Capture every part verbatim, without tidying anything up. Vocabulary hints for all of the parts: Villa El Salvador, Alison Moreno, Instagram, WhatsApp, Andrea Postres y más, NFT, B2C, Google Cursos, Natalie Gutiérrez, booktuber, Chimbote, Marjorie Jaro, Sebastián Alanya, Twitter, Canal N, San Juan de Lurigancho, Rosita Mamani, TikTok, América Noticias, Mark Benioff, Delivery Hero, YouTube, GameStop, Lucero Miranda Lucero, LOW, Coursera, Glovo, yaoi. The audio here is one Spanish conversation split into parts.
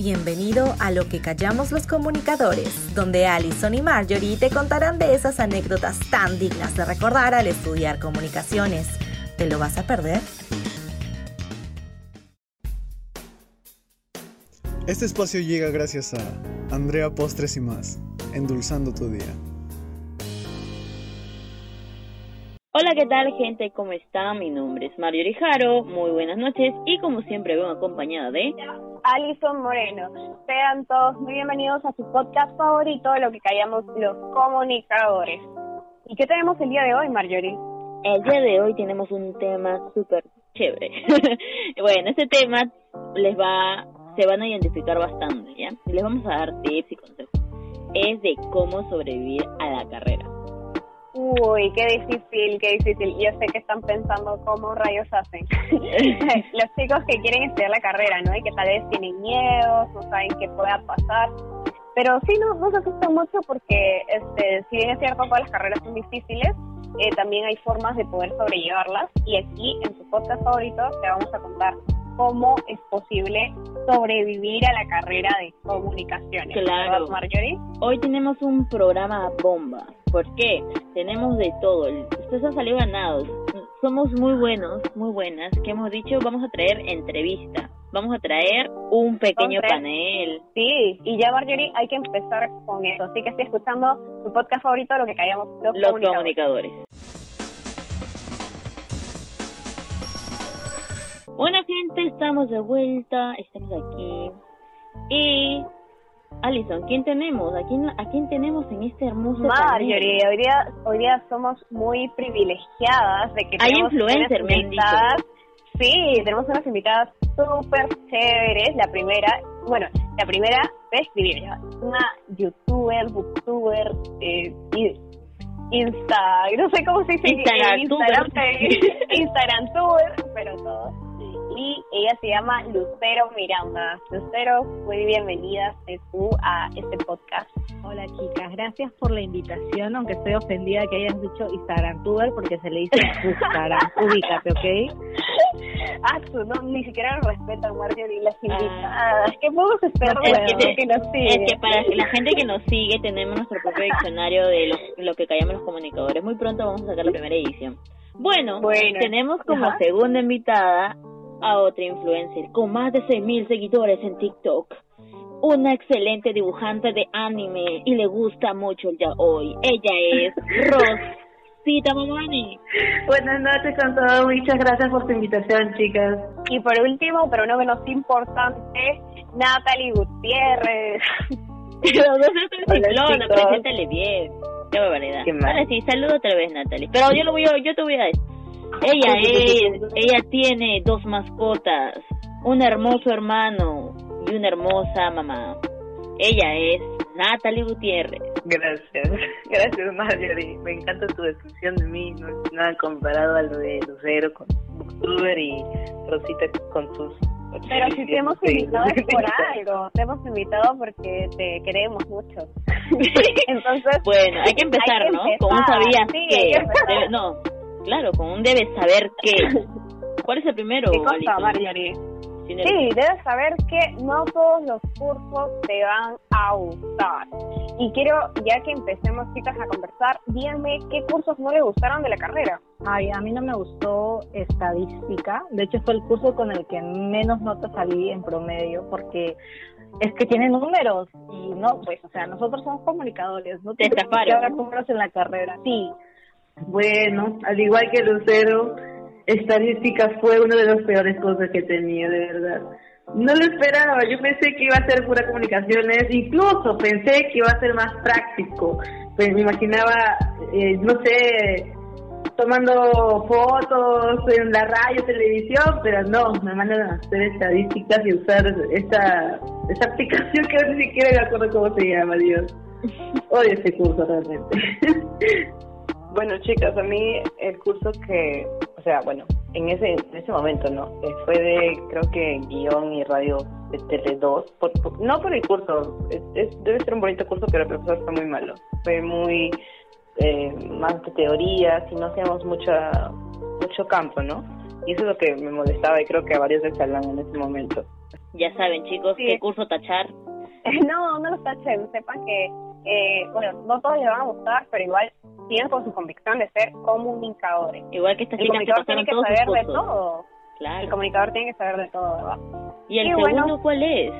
Bienvenido a Lo que callamos los comunicadores, donde Allison y Marjorie te contarán de esas anécdotas tan dignas de recordar al estudiar comunicaciones. ¿Te lo vas a perder? Este espacio llega gracias a Andrea Postres y más, endulzando tu día. Hola, ¿qué tal, gente? ¿Cómo están? Mi nombre es Marjorie Jaro, muy buenas noches y como siempre vengo acompañada de... Alison Moreno. Sean todos muy bienvenidos a su podcast favorito, Lo que callamos los comunicadores. ¿Y qué tenemos el día de hoy, Marjorie? El día de hoy tenemos un tema súper chévere. Bueno, este tema les va, se van a identificar bastante, ¿ya? Les vamos a dar tips y consejos. Es de cómo sobrevivir a la carrera. Uy, qué difícil, qué difícil. Yo sé que están pensando cómo rayos hacen. Los chicos que quieren estudiar la carrera, ¿no? Y que tal vez tienen miedos, no saben qué pueda pasar. Pero sí, no, no se asustan mucho porque, este, si bien es cierto, todas las carreras son difíciles, eh, también hay formas de poder sobrellevarlas. Y aquí, en tu podcast favorito, te vamos a contar cómo es posible sobrevivir a la carrera de comunicaciones. Claro. ¿Verdad, Marjorie? Hoy tenemos un programa bomba. ¿Por qué? Tenemos de todo. Ustedes han salido ganados. Somos muy buenos, muy buenas. Que hemos dicho, vamos a traer entrevista. Vamos a traer un pequeño Entonces, panel. Sí, y ya, Marjorie, hay que empezar con eso. Así que estoy escuchando tu podcast favorito, Lo que callamos los, los comunicadores. comunicadores. Bueno, gente, estamos de vuelta. Estamos aquí. Y... Alison, ¿quién tenemos? ¿A quién, a quién tenemos en este hermoso Marjorie, panel? Hoy día, hoy día somos muy privilegiadas de que hay influencer, me han dicho. Sí, tenemos unas invitadas súper chéveres. La primera, bueno, la primera voy a escribir ya, una youtuber, booktuber, eh, insta, no sé cómo se dice, Instagram, Instagram, Instagram tuber, pero todo. Y ella se llama Lucero Miranda. Lucero, muy bienvenida tú a este podcast. Hola, chicas, gracias por la invitación, aunque estoy ofendida que hayas dicho Instagramtuber porque se le dice Instagram. Ubícate, ¿ok? Ah, tú, no, ni siquiera lo respetan, Marjorie, las invitadas. ¿Qué podemos esperar? No, es, que, que nos sigue. Es que para la gente que nos sigue tenemos nuestro propio diccionario de lo, lo que callamos los comunicadores. Muy pronto vamos a sacar la primera edición. Bueno, bueno tenemos como ¿ajá? segunda invitada a otra influencer con más de seis mil seguidores en TikTok, una excelente dibujante de anime y le gusta mucho el yaoi. Ella es Rosita Mamani. Buenas noches con todos, muchas gracias por tu invitación, chicas. Y por último, pero no menos importante, Natalie Gutiérrez. Los dos son ciclona, preséntale bien. Qué barbaridad. Ahora sí, saludo otra vez, Natalie. Pero yo lo voy a, yo te voy a decir. Ella es, ella tiene dos mascotas, un hermoso hermano y una hermosa mamá. Ella es Natalie Gutiérrez. Gracias, gracias, Marjorie. Me encanta tu descripción de mí, no es nada comparado a lo de Lucero con Booktuber y Rosita con sus... Pero si te hemos invitado es por algo, te hemos invitado porque te queremos mucho. Entonces, bueno, hay que empezar, hay que ¿no? Empezar. Como sabías sí, que... No. Claro, con un debes saber qué. ¿Cuál es el primero? ¿Qué cosa, Marjorie? Sí, debes saber que no todos los cursos te van a gustar. Y quiero, ya que empecemos, chicas, a conversar, díganme qué cursos no les gustaron de la carrera. Ay, a mí no me gustó estadística. De hecho, fue el curso con el que menos notas salí en promedio, porque es que tiene números. Y no, pues, o sea, nosotros somos comunicadores, no tenemos que hablar números en la carrera. Sí. Bueno, al igual que Lucero, estadística fue una de las peores cosas que tenía, de verdad. No lo esperaba, yo pensé que iba a ser pura comunicaciones, incluso pensé que iba a ser más práctico. Pues me imaginaba, eh, no sé, tomando fotos en la radio, televisión, pero no, me mandan a hacer estadísticas y usar esta, esta aplicación que no ni siquiera me acuerdo cómo se llama, Dios. Odio este curso realmente. Bueno, chicas, a mí el curso que, o sea, bueno, en ese en ese momento, ¿no? Eh, fue de, creo que, guión y radio de Tele dos. Por, por, no por el curso, es, es, debe ser un bonito curso, pero el profesor fue muy malo. Fue muy, eh, más de teoría, si no hacíamos mucha, mucho mucho campo, ¿no? Y eso es lo que me molestaba y creo que a varios les hablan en ese momento. Ya saben, chicos, sí. ¿Qué curso tachar? No, no los tachen, sepan que, eh, bueno, no todos les van a gustar, pero igual tienen con su convicción de ser comunicadores. Igual que estas chicas que pasaron todos sus cursos. El comunicador tiene que saber de todo. Claro. El comunicador tiene que saber de todo, ¿verdad? ¿Y el y segundo bueno, cuál es?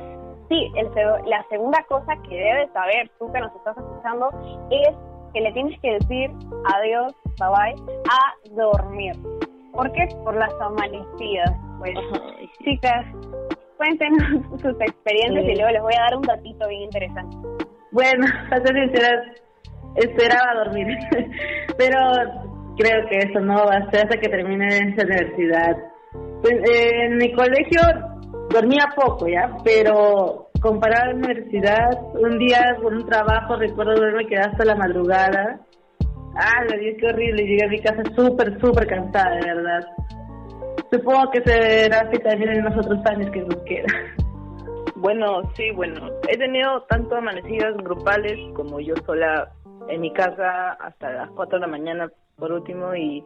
Sí, el, la segunda cosa que debes saber, tú que nos estás escuchando, es que le tienes que decir adiós, bye bye, a dormir. ¿Por qué? Por las amanecidas. Pues, ay, chicas, cuéntenos sus experiencias sí. Y luego les voy a dar un datito bien interesante. Bueno, para ser sinceras, esperaba dormir, pero creo que eso no va a ser hasta que termine esa universidad. Pues, eh, en mi colegio dormía poco, ¿ya? Pero comparado a la universidad, un día por un trabajo, recuerdo haberme quedado hasta la madrugada. ¡Ah, la Dios, qué horrible! Llegué a mi casa súper, súper cansada, de verdad. Supongo que será así también en los otros años que nos quedan. Bueno, sí, bueno. He tenido tanto amanecidas grupales como yo sola en mi casa hasta las cuatro de la mañana, por último, y...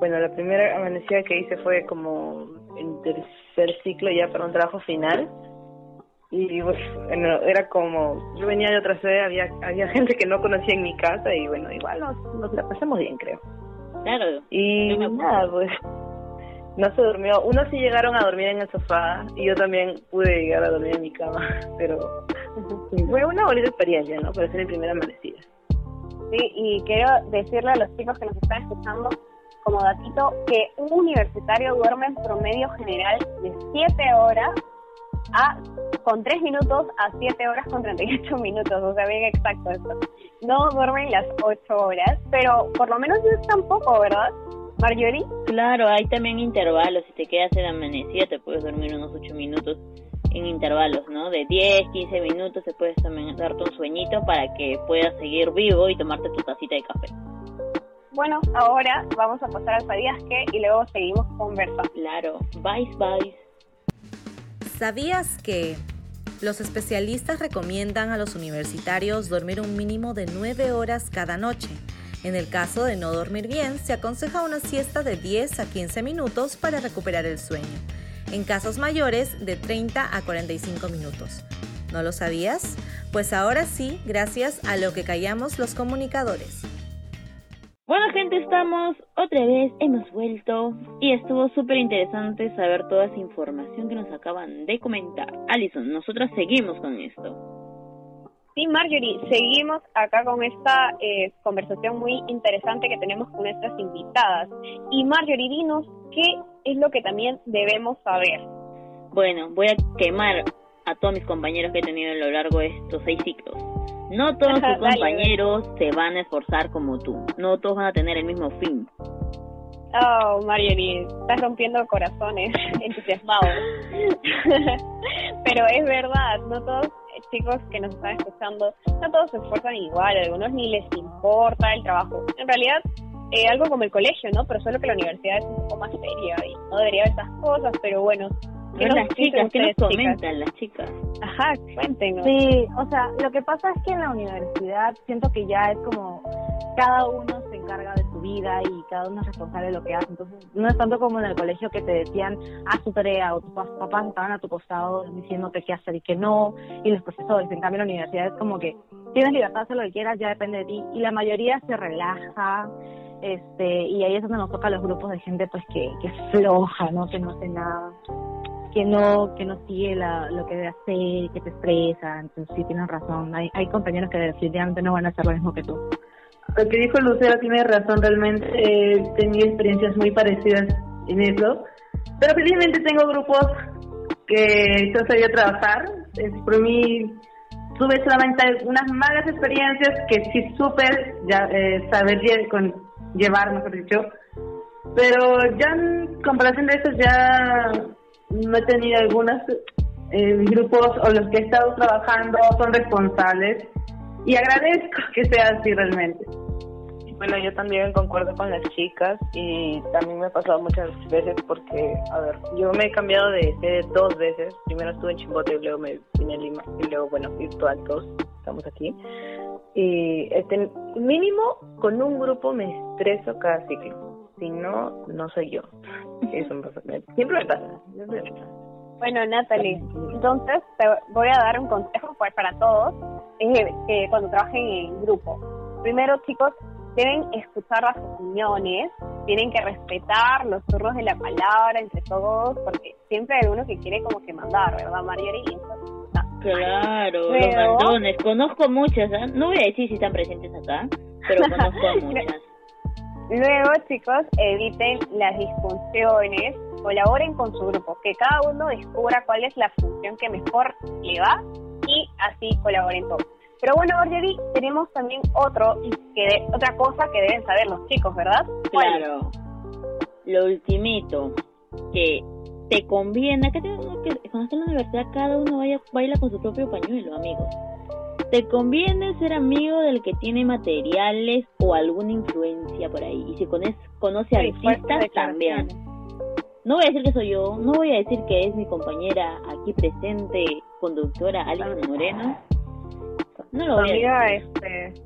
Bueno, la primera amanecida que hice fue como en tercer ciclo ya para un trabajo final y bueno, era como, yo venía de otra sede, había había gente que no conocía en mi casa y bueno, igual nos, nos la pasamos bien, creo. Claro. Y nada, pues no se durmió, unos sí llegaron a dormir en el sofá y yo también pude llegar a dormir en mi cama, pero fue una bonita experiencia, ¿no? Para ser el primer amanecida. Sí, y quiero decirle a los chicos que nos están escuchando como datito, que un universitario duerme en promedio general de siete horas a, con tres minutos a siete horas con treinta y ocho minutos, o sea, bien exacto esto. No duermen las ocho horas, pero por lo menos no es tan poco, ¿verdad, Marjorie? Claro, hay también intervalos, si te quedas en la amanecida te puedes dormir unos ocho minutos en intervalos, ¿no? De diez, quince minutos te puedes también darte un sueñito para que puedas seguir vivo y tomarte tu tacita de café. Bueno, ahora vamos a pasar al ¿Sabías qué? Y luego seguimos conversando. Claro, bye, bye. ¿Sabías que? Los especialistas recomiendan a los universitarios dormir un mínimo de nueve horas cada noche. En el caso de no dormir bien, se aconseja una siesta de diez a quince minutos para recuperar el sueño. En casos mayores, de treinta a cuarenta y cinco minutos. ¿No lo sabías? Pues ahora sí, gracias a lo que callamos los comunicadores. Bueno, gente, estamos otra vez, hemos vuelto y estuvo súper interesante saber toda esa información que nos acaban de comentar. Alison, nosotras seguimos con esto. Sí, Marjorie, seguimos acá con esta eh, conversación muy interesante que tenemos con nuestras invitadas. Y Marjorie, dinos, ¿qué es lo que también debemos saber? Bueno, voy a quemar a todos mis compañeros que he tenido a lo largo de estos seis ciclos. No todos tus compañeros se van a esforzar como tú. No todos van a tener el mismo fin. Oh, Marjorie, estás rompiendo corazones entusiasmados. Pero es verdad, no todos, chicos que nos están escuchando, no todos se esfuerzan igual. A algunos ni les importa el trabajo. En realidad, eh, algo como el colegio, ¿no? Pero solo que la universidad es un poco más seria y no debería haber estas cosas, pero bueno... ¿Qué las chicas, ¿qué nos comentan las chicas? Ajá, cuéntenos. Sí, o sea, lo que pasa es que en la universidad siento que ya es como cada uno se encarga de su vida y cada uno es responsable de lo que hace. Entonces, no es tanto como en el colegio que te decían haz tu tarea o tus papás estaban a tu costado diciéndote qué hacer y qué no, y los profesores. En cambio, en la universidad es como que tienes libertad de hacer lo que quieras, ya depende de ti. Y la mayoría se relaja. este Y ahí es donde nos toca a los grupos de gente pues que, que es floja, ¿no? Que no hace nada. que no que no sigue la, lo que debe hacer, que te estresa. Entonces sí, tienes razón, hay hay compañeros que definitivamente no van a hacer lo mismo que tú. Lo que dijo Lucero tiene razón, realmente he eh, tenido experiencias muy parecidas en eso, pero felizmente tengo grupos que yo sabía trabajar. Es, por mí tuve solamente unas malas experiencias que sí supe ya, eh, saber con, llevar, mejor dicho, pero ya en comparación de eso ya... No he tenido algunos eh, grupos o los que he estado trabajando son responsables y agradezco que sea así realmente. Bueno, yo también concuerdo con las chicas y también me ha pasado muchas veces porque, a ver, yo me he cambiado de sede dos veces. Primero estuve en Chimbote y luego me vine a Lima y luego, bueno, virtual, todos estamos aquí. Y este mínimo con un grupo me estreso cada ciclo. Si no, no soy yo. Eso me pasa. Siempre me pasa. Siempre me pasa. Bueno, Natalie, entonces te voy a dar un consejo pues para todos eh, eh, cuando trabajen en grupo. Primero, chicos, deben escuchar las opiniones, tienen que respetar los turnos de la palabra entre todos, porque siempre hay uno que quiere como que mandar, ¿verdad, Marjorie? Eso, no. Claro, pero... los mandones. Conozco muchas, ¿eh? No voy a decir si están presentes acá, pero conozco a muchas. Luego, chicos, eviten las disfunciones, colaboren con su grupo, que cada uno descubra cuál es la función que mejor le va y así colaboren todos. Pero bueno, Orgevi, tenemos también otro que de, otra cosa que deben saber los chicos, ¿verdad? Claro. Lo ultimito, que te conviene, que, que cuando esté en la universidad cada uno vaya, baila con su propio pañuelo, amigos. Te conviene ser amigo del que tiene materiales o alguna influencia por ahí. Y si conoce, conoce artistas también. No voy a decir que soy yo, no voy a decir que es mi compañera aquí presente, conductora Alison Moreno. No lo voy amiga, a decir. Este,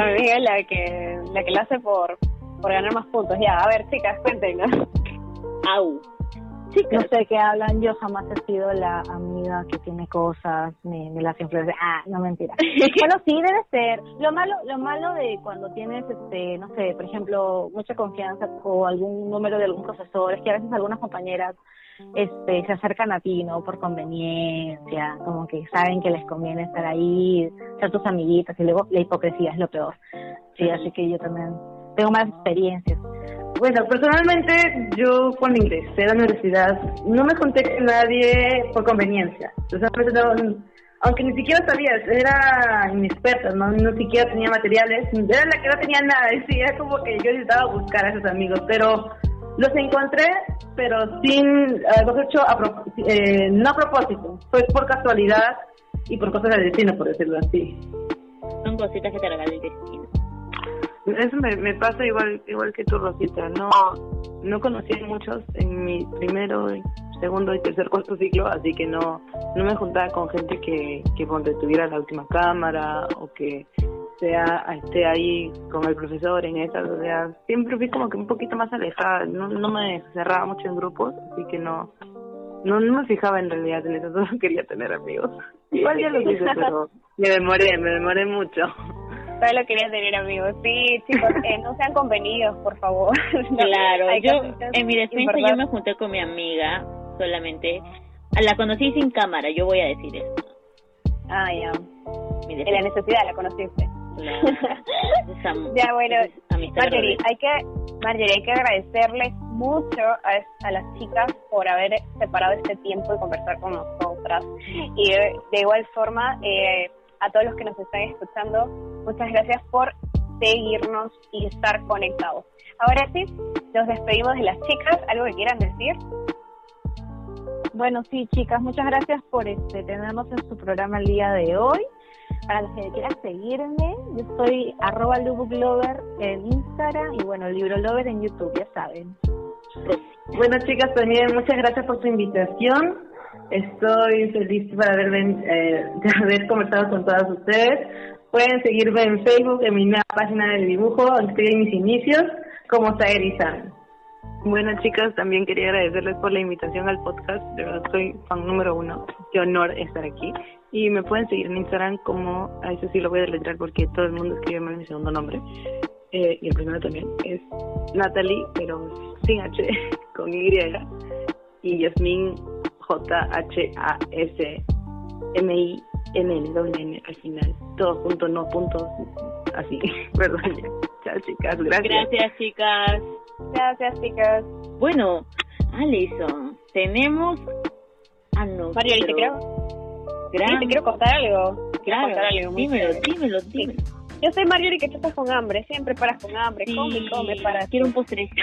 la amiga es la que la que la hace por, por ganar más puntos. Ya, a ver, chicas, cuéntenos. Au. Chicas. No sé qué hablan, yo jamás he sido la amiga que tiene cosas, ni, ni las influencias, ah, no, mentira. Bueno, sí, debe ser. Lo malo lo malo de cuando tienes, este no sé, por ejemplo, mucha confianza o algún número de algún profesor, es que a veces algunas compañeras este se acercan a ti, ¿no? Por conveniencia, como que saben que les conviene estar ahí, ser tus amiguitas, y luego la hipocresía es lo peor. Sí, así que yo también tengo más experiencias. Bueno, personalmente, yo cuando ingresé a la universidad no me junté con nadie por conveniencia. O sea, aunque ni siquiera sabía, era inexperta, no, no siquiera tenía materiales, era la que no tenía nada, y era como que yo intentaba buscar a esos amigos, pero los encontré, pero sin, haberlo hecho a pro, eh, no a propósito, fue por casualidad y por cosas del destino, por decirlo así. Son cositas que te regala el destino. Eso me, me pasa igual igual que tú, Rosita. No no conocí a muchos en mi primero, segundo y tercer cuarto ciclo, así que no no me juntaba con gente que que ponte tuviera la última cámara o que sea esté ahí con el profesor en esas, o sea, siempre fui como que un poquito más alejada, no no me cerraba mucho en grupos, así que no no, no me fijaba en realidad en eso, solo quería tener amigos. Igual ya lo hice, pero me demoré, me demoré mucho. Solo quería tener amigos. Sí, chicos, eh, no sean convenidos, por favor. Claro, yo en mi defensa yo me junté con mi amiga solamente. La conocí sin cámara, yo voy a decir esto. Ah, ya. En la necesidad la conociste. Claro. Esa, ya, bueno, Marjorie, hay que, Marjorie, hay que agradecerles mucho a, a las chicas por haber separado este tiempo y conversar con nosotras. Y de, de igual forma... Eh, a todos los que nos están escuchando, muchas gracias por seguirnos y estar conectados. Ahora sí, nos despedimos de las chicas. ¿Algo que quieran decir? Bueno, sí, chicas, muchas gracias por este tenernos en su programa el día de hoy. Para los que quieran seguirme, yo soy arroba lubuglover en Instagram y, bueno, librolover en YouTube, ya saben. Bueno, chicas, también muchas gracias por su invitación. Estoy feliz para haber, eh, de haber conversado con todas ustedes. Pueden seguirme en Facebook, en mi nueva página de dibujo, donde estoy en mis inicios, como Saeri San. Bueno, chicas, también quería agradecerles por la invitación al podcast. De verdad, soy fan número uno. Qué honor estar aquí. Y me pueden seguir en Instagram como... A eso sí lo voy a deletrear porque todo el mundo escribe mal mi segundo nombre. Eh, y el primero también es Natalie, pero sin H, con Y. Y Yasmín... J H A S M I N N al final, todo junto, no puntos, así, perdón. Chao, chicas, gracias. Gracias, chicas. Gracias, chicas. Bueno, Alison, tenemos a nosotros. Mario, te quiero, gran... sí, te quiero contar algo. Claro, contar algo dímelo, dímelo, dímelo. Sí. Yo soy Marjorie, que tú estás con hambre, siempre paras con hambre, sí, come, come, paras. Quiero un postrecito.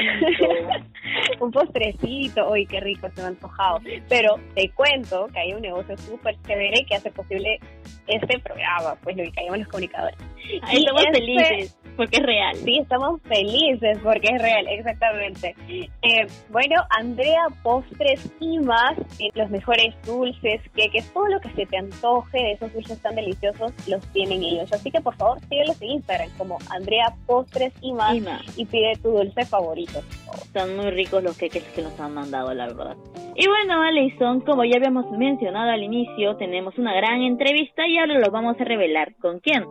Un postrecito, uy, qué rico, se me ha antojado. Pero te cuento que hay un negocio súper chévere que hace posible este programa, pues lo que caemos los comunicadores. Estamos este, felices porque es real. Sí, estamos felices porque es real, exactamente. Eh, bueno, Andrea, postres y más, eh, los mejores dulces, queques, todo lo que se te antoje de esos dulces tan deliciosos, los tienen ellos. Así que, por favor, síguelos en Instagram como Andrea, postres y más, y más, y pide tu dulce favorito. Son muy ricos los queques que nos han mandado, la verdad. Y bueno, Alison, como ya habíamos mencionado al inicio, tenemos una gran entrevista y ahora lo vamos a revelar. ¿Con quién?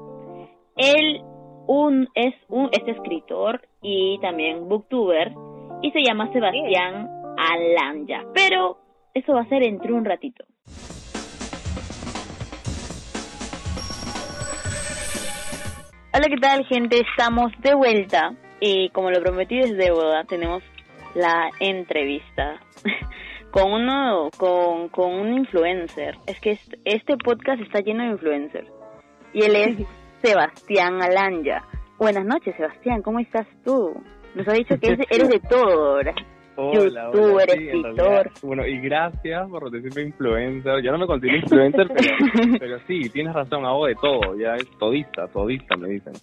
Él un, es un es escritor y también booktuber y se llama Sebastián Alanya. Pero eso va a ser entre un ratito. Hola, ¿qué tal, gente? Estamos de vuelta y como lo prometí es deuda, tenemos la entrevista con uno con, con un influencer. Es que este, este podcast está lleno de influencers y él es Sebastián Alanya. Buenas noches, Sebastián, ¿cómo estás tú? Nos ha dicho que eres de todo ahora. Hola, tú hola, eres sí, editor. Bueno, y gracias por decirme influencer. Yo no me considero influencer, pero, pero sí, tienes razón, hago de todo. Ya es todista, todista me dicen.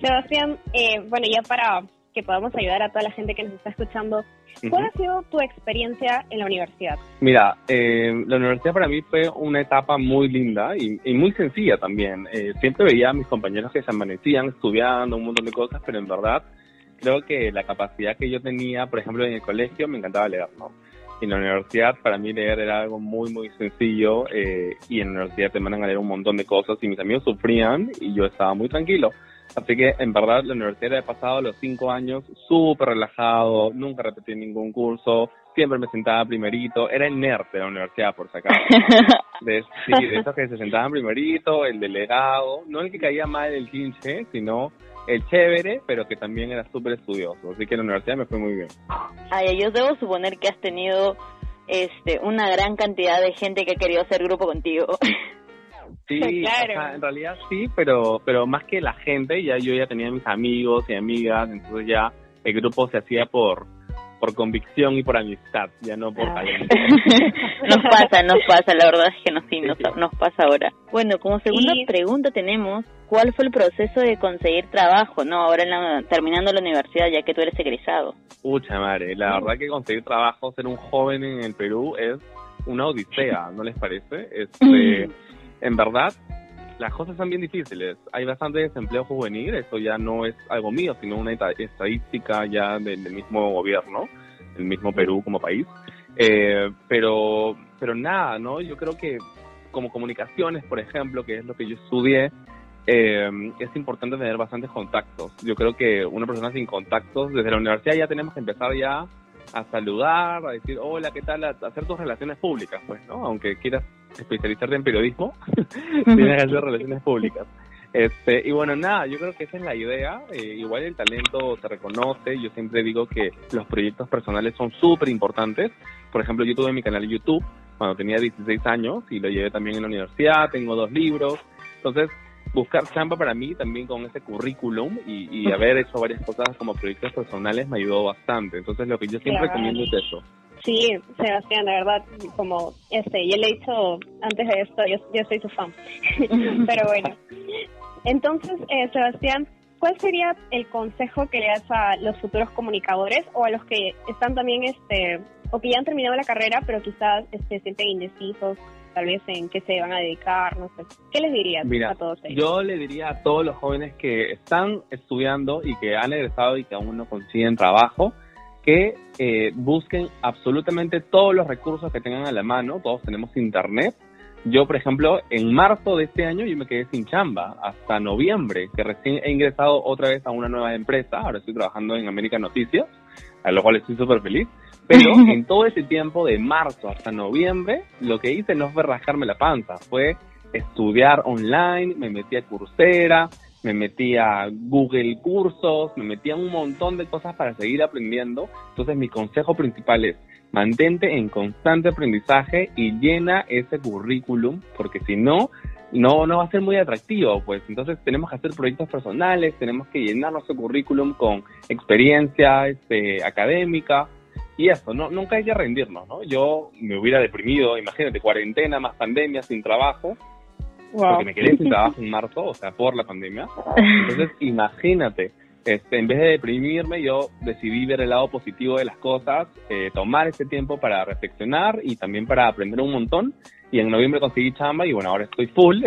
Sebastián, eh, bueno, ya para que podamos ayudar a toda la gente que nos está escuchando, ¿cuál uh-huh. ha sido tu experiencia en la universidad? Mira, eh, la universidad para mí fue una etapa muy linda y, y muy sencilla también. Eh, siempre veía a mis compañeros que se amanecían estudiando un montón de cosas, pero en verdad creo que la capacidad que yo tenía, por ejemplo, en el colegio me encantaba leer, ¿no? En la universidad para mí leer era algo muy, muy sencillo eh, y en la universidad te mandan a leer un montón de cosas y mis amigos sufrían y yo estaba muy tranquilo. Así que, en verdad, la universidad he pasado los cinco años súper relajado, nunca repetí ningún curso, siempre me sentaba primerito, era el nerd de la universidad, por si acaso. De, sí, de esos que se sentaban primerito, el delegado, no el que caía mal el quinche, sino el chévere, pero que también era súper estudioso. Así que la universidad me fue muy bien. Ay, yo debo suponer que has tenido este, una gran cantidad de gente que ha querido hacer grupo contigo. Sí, claro. Ajá, en realidad sí, pero pero más que la gente, ya yo ya tenía mis amigos y amigas, entonces ya el grupo se hacía por por convicción y por amistad, ya no por talento. Nos pasa, nos pasa, la verdad es que nos, sí, nos, sí. nos pasa ahora. Bueno, como segunda y... pregunta tenemos, ¿cuál fue el proceso de conseguir trabajo, no? Ahora en la, terminando la universidad, ya que tú eres egresado. Pucha madre, la sí. verdad que conseguir trabajo, ser un joven en el Perú es una odisea, ¿no les parece? Este... En verdad, las cosas son bien difíciles. Hay bastante desempleo juvenil, eso ya no es algo mío, sino una estadística ya del, del mismo gobierno, del mismo Perú como país. Eh, pero pero nada, ¿no? Yo creo que como comunicaciones, por ejemplo, que es lo que yo estudié, eh, es importante tener bastantes contactos. Yo creo que una persona sin contactos, desde la universidad ya tenemos que empezar ya a saludar, a decir, hola, ¿qué tal? A hacer tus relaciones públicas, pues, ¿no? Aunque quieras especializarte en periodismo, tienes que hacer relaciones públicas. Este, y bueno, nada, yo creo que esa es la idea. Eh, igual el talento se reconoce. Yo siempre digo que los proyectos personales son súper importantes. Por ejemplo, yo tuve mi canal de YouTube cuando tenía dieciséis años y lo llevé también en la universidad. Tengo dos libros. Entonces, buscar chamba para mí también con ese currículum y, y haber hecho varias cosas como proyectos personales me ayudó bastante. Entonces, lo que yo siempre recomiendo es eso. Sí, Sebastián, la verdad, como este, yo le he dicho antes de esto, yo, yo soy tu fan. Pero bueno, entonces, eh, Sebastián, ¿cuál sería el consejo que le das a los futuros comunicadores o a los que están también, este, o que ya han terminado la carrera, pero quizás este, se sienten indecisos, tal vez en qué se van a dedicar, no sé? ¿Qué les dirías Mira, a todos ellos? Yo le diría a todos los jóvenes que están estudiando y que han egresado y que aún no consiguen trabajo, que eh, busquen absolutamente todos los recursos que tengan a la mano. Todos tenemos internet. Yo, por ejemplo, en marzo de este año yo me quedé sin chamba hasta noviembre, que recién he ingresado otra vez a una nueva empresa. Ahora estoy trabajando en América Noticias, a lo cual estoy súper feliz. Pero en todo ese tiempo de marzo hasta noviembre, lo que hice no fue rascarme la panza, fue estudiar online, me metí a Coursera, me metí a Google Cursos, me metí a un montón de cosas para seguir aprendiendo. Entonces, mi consejo principal es, mantente en constante aprendizaje y llena ese currículum, porque si no, no, no va a ser muy atractivo, pues. Entonces, tenemos que hacer proyectos personales, tenemos que llenar nuestro currículum con experiencia este, académica, y eso, no, nunca hay que rendirnos, ¿no? Yo me hubiera deprimido, imagínate, cuarentena, más pandemia, sin trabajo. wow. porque me quedé sin trabajo en marzo, o sea, por la pandemia. Entonces, imagínate, este, en vez de deprimirme, yo decidí ver el lado positivo de las cosas, eh, tomar ese tiempo para reflexionar y también para aprender un montón. Y en noviembre conseguí chamba y bueno, ahora estoy full,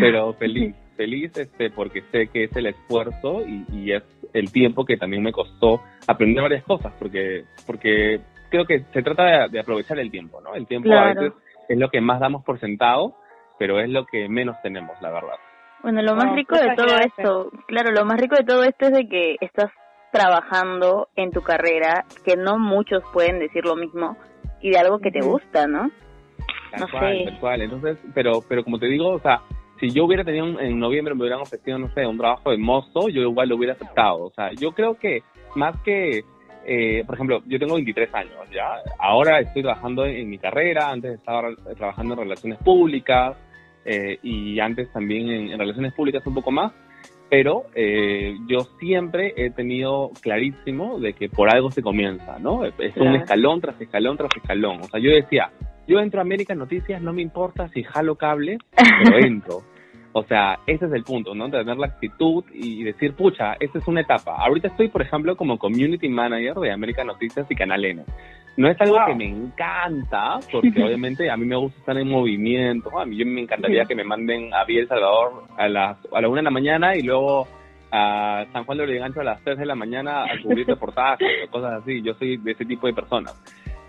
pero feliz, feliz este, porque sé que es el esfuerzo y, y es el tiempo que también me costó aprender varias cosas, porque porque creo que se trata de, de aprovechar el tiempo, ¿no? El tiempo claro. a veces es lo que más damos por sentado, pero es lo que menos tenemos, la verdad. Bueno, lo más no, rico de todo gracias. esto, claro, lo más rico de todo esto es de que estás trabajando en tu carrera, que no muchos pueden decir lo mismo, y de algo que te gusta, ¿no? Tal no cual, sé. Tal cual. Entonces, pero, pero como te digo, o sea, si yo hubiera tenido, un, en noviembre me hubieran ofrecido, no sé, un trabajo de mozo, yo igual lo hubiera aceptado. O sea, yo creo que más que, eh, por ejemplo, yo tengo veintitrés años, ya. Ahora estoy trabajando en, en mi carrera, antes estaba trabajando en relaciones públicas, Eh, y antes también en, en relaciones públicas un poco más, pero eh, yo siempre he tenido clarísimo de que por algo se comienza, ¿no? Es claro. un escalón tras escalón tras escalón. O sea, yo decía, yo entro a América Noticias, no me importa si jalo cable, pero entro. O sea, ese es el punto, ¿no? Tener la actitud y decir, pucha, esta es una etapa. Ahorita estoy, por ejemplo, como Community Manager de América Noticias y Canal N. No es algo wow. que me encanta, porque obviamente a mí me gusta estar en movimiento. A mí yo me encantaría que me manden a Villa El Salvador a las a la una de la mañana y luego a San Juan de Lurigancho a las tres de la mañana a cubrir reportajes o cosas así. Yo soy de ese tipo de personas.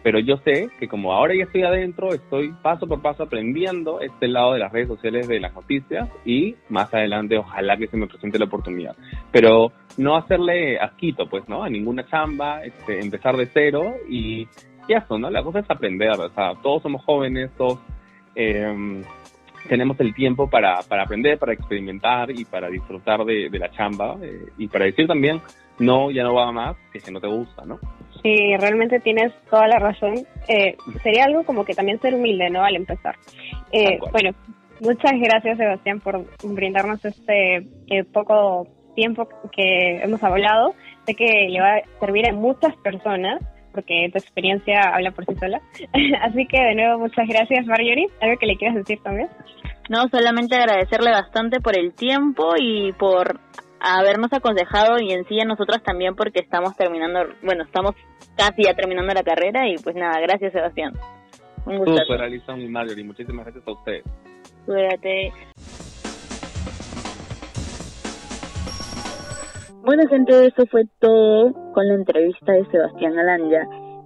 Pero yo sé que como ahora ya estoy adentro, estoy paso por paso aprendiendo este lado de las redes sociales, de las noticias, y más adelante ojalá que se me presente la oportunidad. Pero no hacerle asquito, pues, ¿no? A ninguna chamba, este, empezar de cero y, y eso, ¿no? La cosa es aprender, o sea, todos somos jóvenes, todos eh, tenemos el tiempo para, para aprender, para experimentar y para disfrutar de, de la chamba eh, y para decir también, no, ya no va más, si es que no te gusta, ¿no? Sí, realmente tienes toda la razón. Eh, sería algo como que también ser humilde, ¿no? Al empezar. Eh, bueno, muchas gracias, Sebastián, por brindarnos este eh, poco tiempo que hemos hablado. Sé que le va a servir a muchas personas, porque tu experiencia habla por sí sola. Así que, de nuevo, muchas gracias, Marjorie. ¿Algo que le quieras decir también? No, solamente agradecerle bastante por el tiempo y por habernos aconsejado y en sí a nosotras también, porque estamos terminando, bueno, estamos casi ya terminando la carrera y pues nada, gracias, Sebastián. Un gusto. Súper, Alison y Marjorie, muchísimas gracias a ustedes. Cuídate. Bueno, gente, eso fue todo con la entrevista de Sebastián Alanya,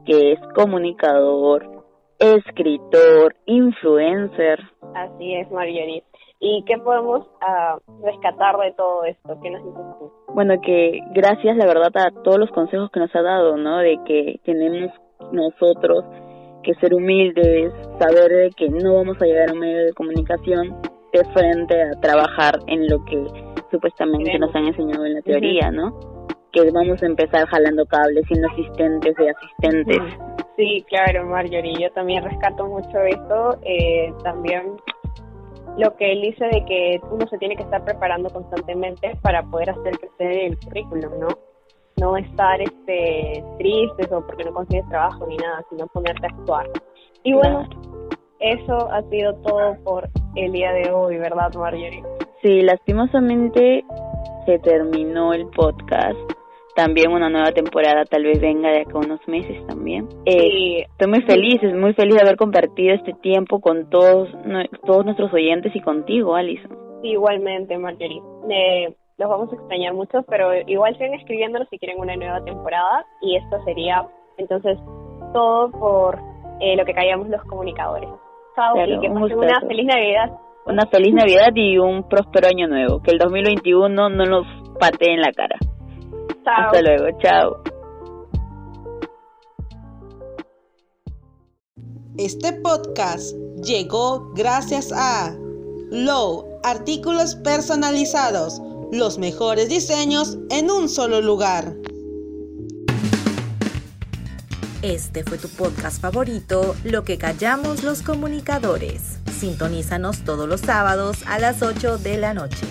que es comunicador, escritor, influencer. Así es, Marjorie. ¿Y qué podemos uh, rescatar de todo esto? ¿Qué nos interesa? Bueno, que gracias, la verdad, a todos los consejos que nos ha dado, ¿no? De que tenemos nosotros que ser humildes, saber de que no vamos a llegar a un medio de comunicación de frente a trabajar en lo que supuestamente Bien. nos han enseñado en la teoría, uh-huh. ¿no? Que vamos a empezar jalando cables, siendo asistentes de asistentes. Uh-huh. Sí, claro, Marjorie, yo también rescato mucho esto, eh, también lo que él dice de que uno se tiene que estar preparando constantemente para poder hacer crecer el currículum, ¿no? No estar este, tristes o porque no consigues trabajo ni nada, sino ponerte a actuar. Y bueno, eso ha sido todo por el día de hoy, ¿verdad, Marjorie? Sí, lastimosamente se terminó el podcast. También una nueva temporada tal vez venga de acá unos meses también. Eh, estoy muy feliz, muy feliz de haber compartido este tiempo con todos todos nuestros oyentes y contigo, Alison. Igualmente, Marjorie. Eh, los vamos a extrañar mucho, pero igual sigan escribiéndonos si quieren una nueva temporada. Y esto sería, entonces, todo por eh, lo que callamos los comunicadores. Chao, claro, y que pasen una feliz Navidad. Una feliz Navidad y un próspero año nuevo. Que el dos mil veintiuno no nos patee en la cara. Chao. Hasta luego, chao. Este podcast llegó gracias a LOW, artículos personalizados, los mejores diseños en un solo lugar. Este fue tu podcast favorito, Lo que callamos los comunicadores. Sintonízanos todos los sábados a las ocho de la noche.